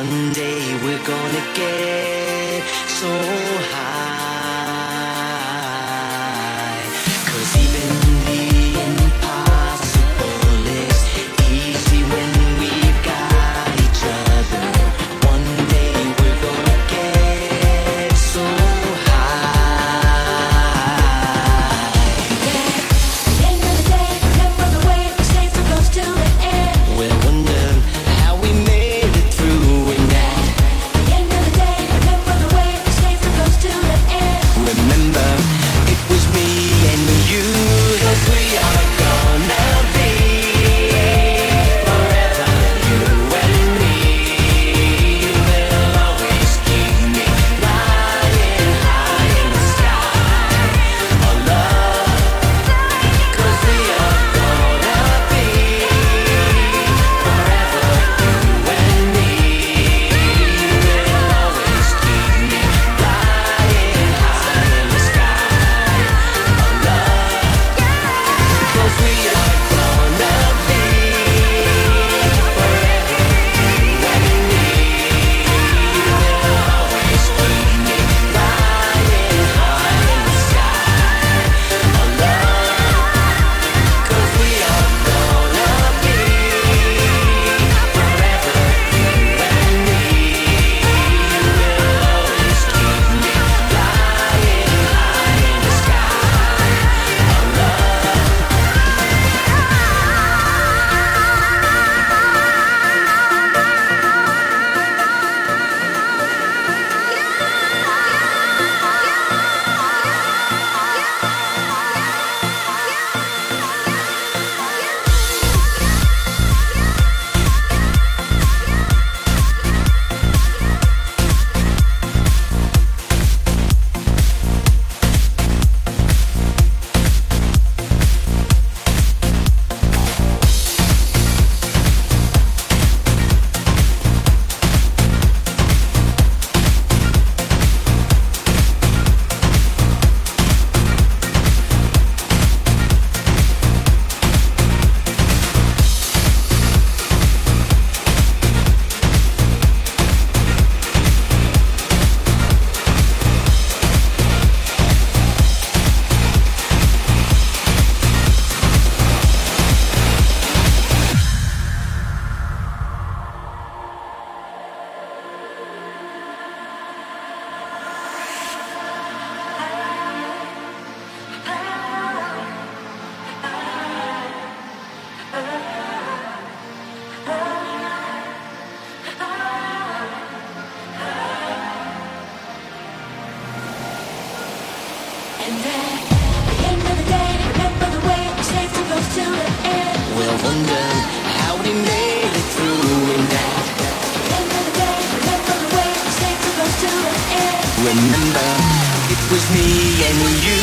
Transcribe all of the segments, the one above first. One day we're gonna get so high, 'cause even the impossible is easy when we've got each other. One day we're gonna get so high. Yeah, end of the day, remember the way we stayed so close till the end. We'll wonder how we made. And then, the end of the day, remember the way we stayed so close till the end. We'll wonder how we made it through and back. The end of the day, remember the way we stayed so close till the end. Remember, it was me and you.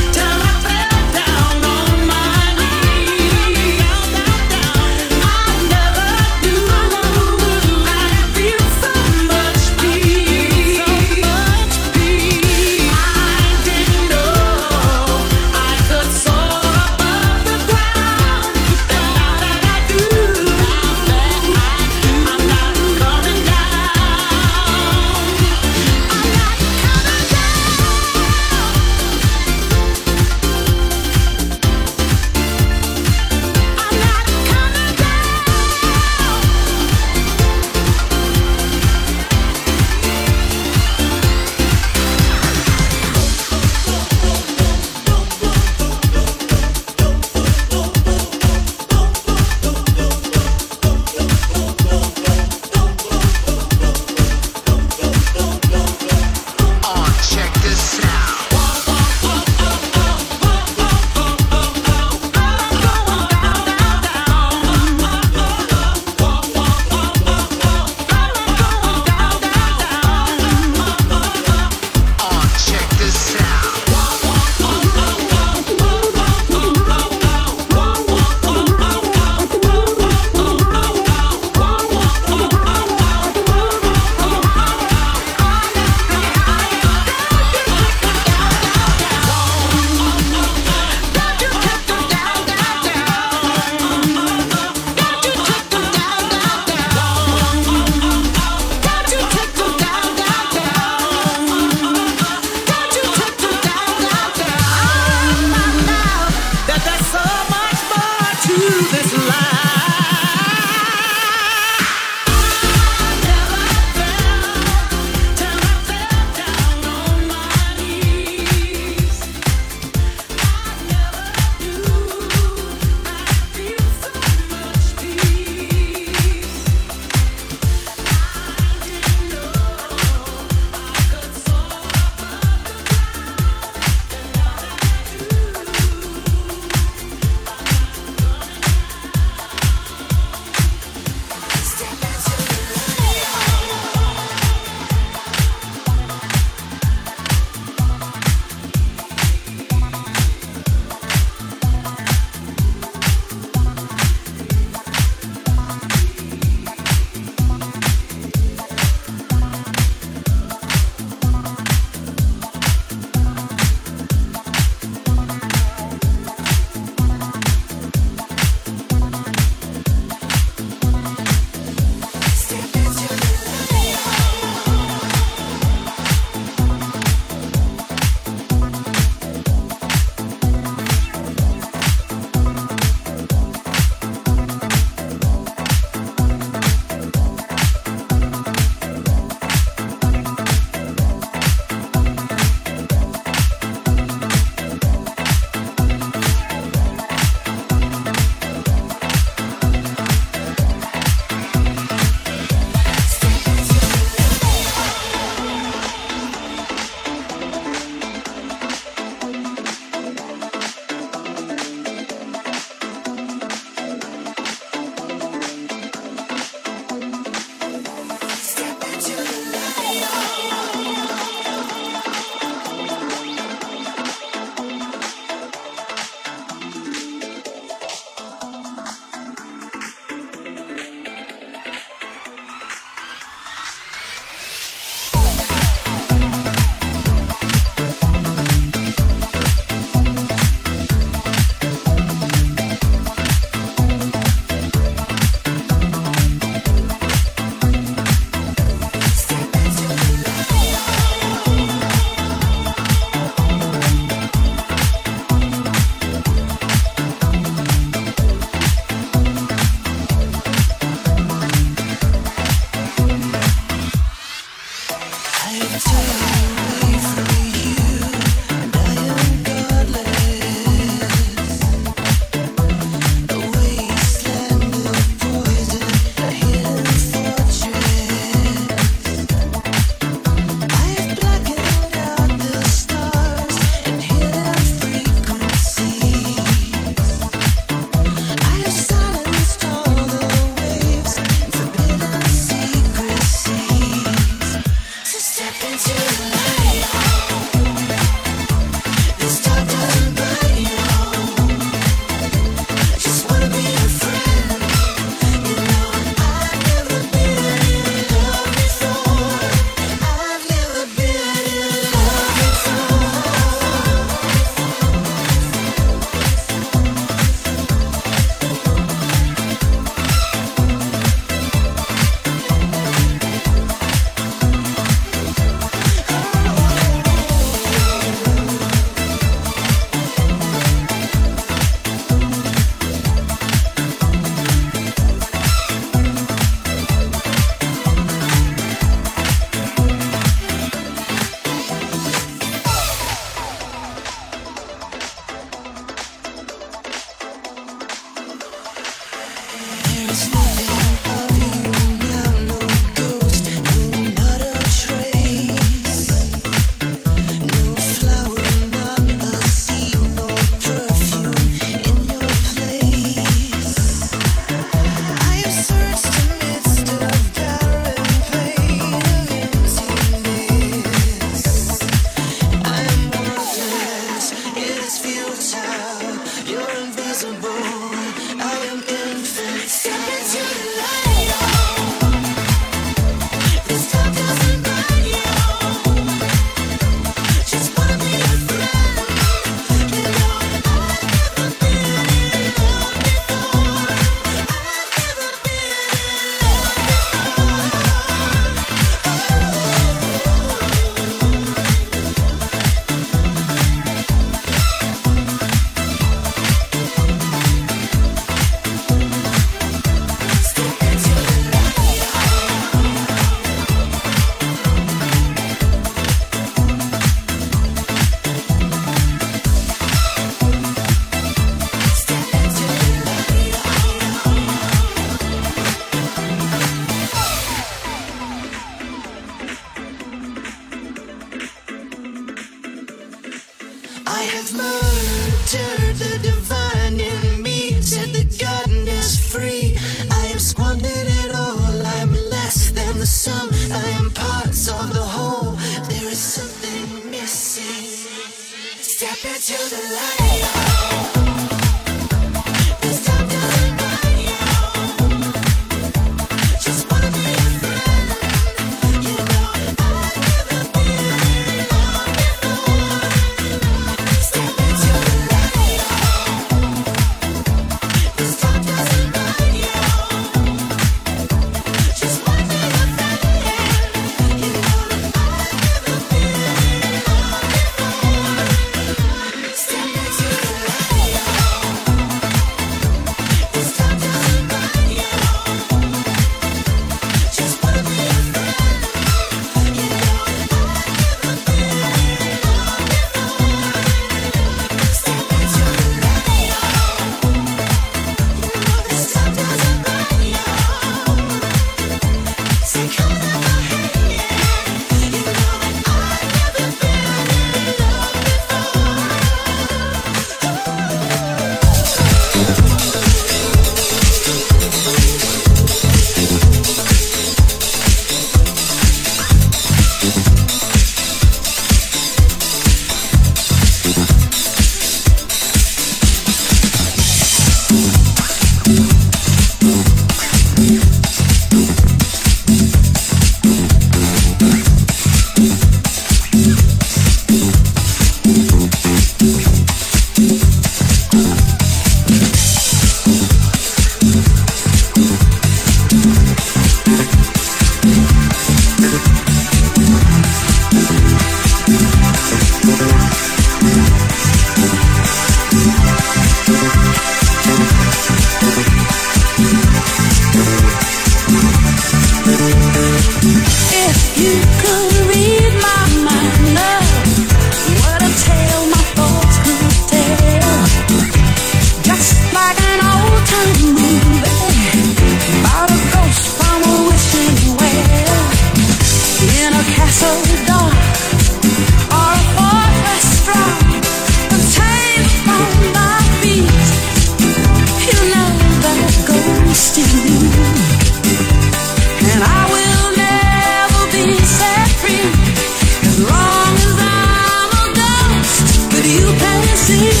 And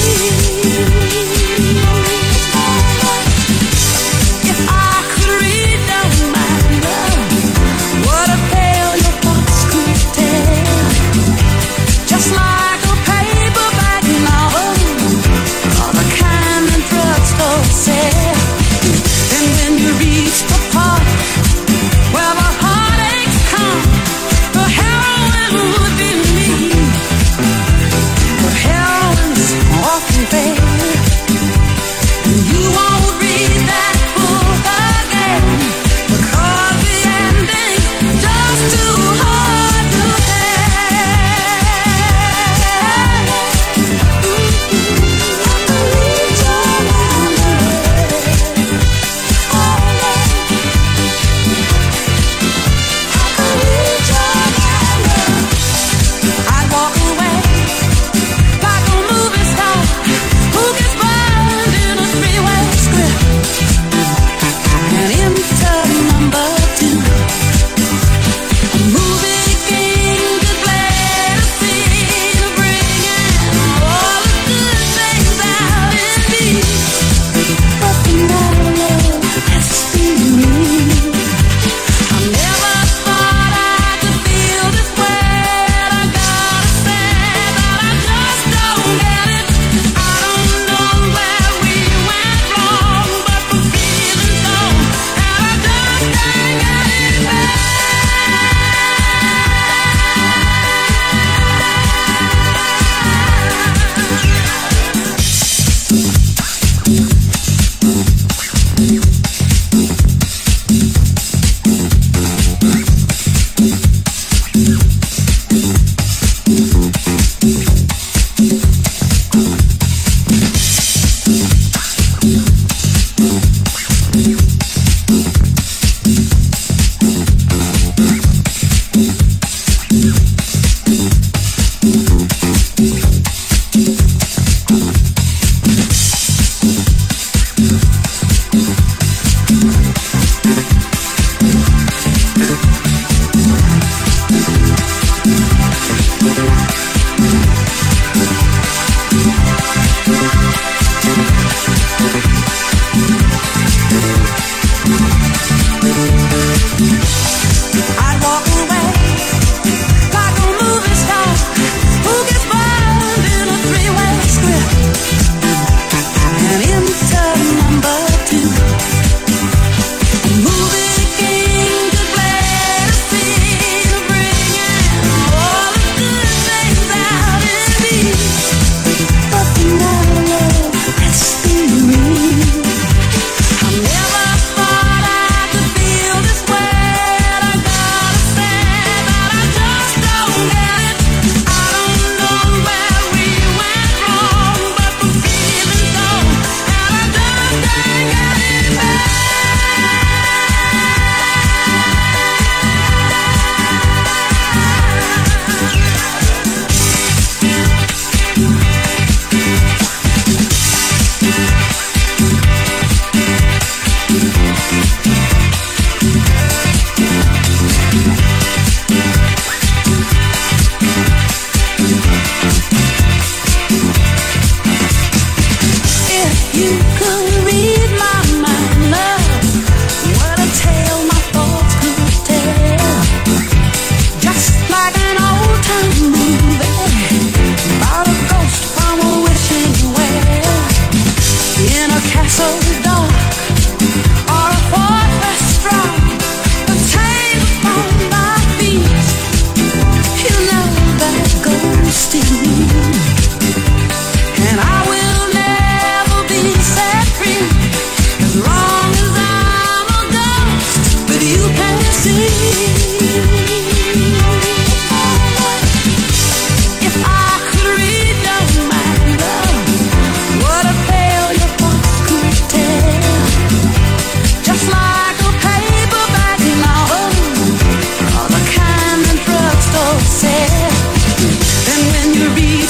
when you read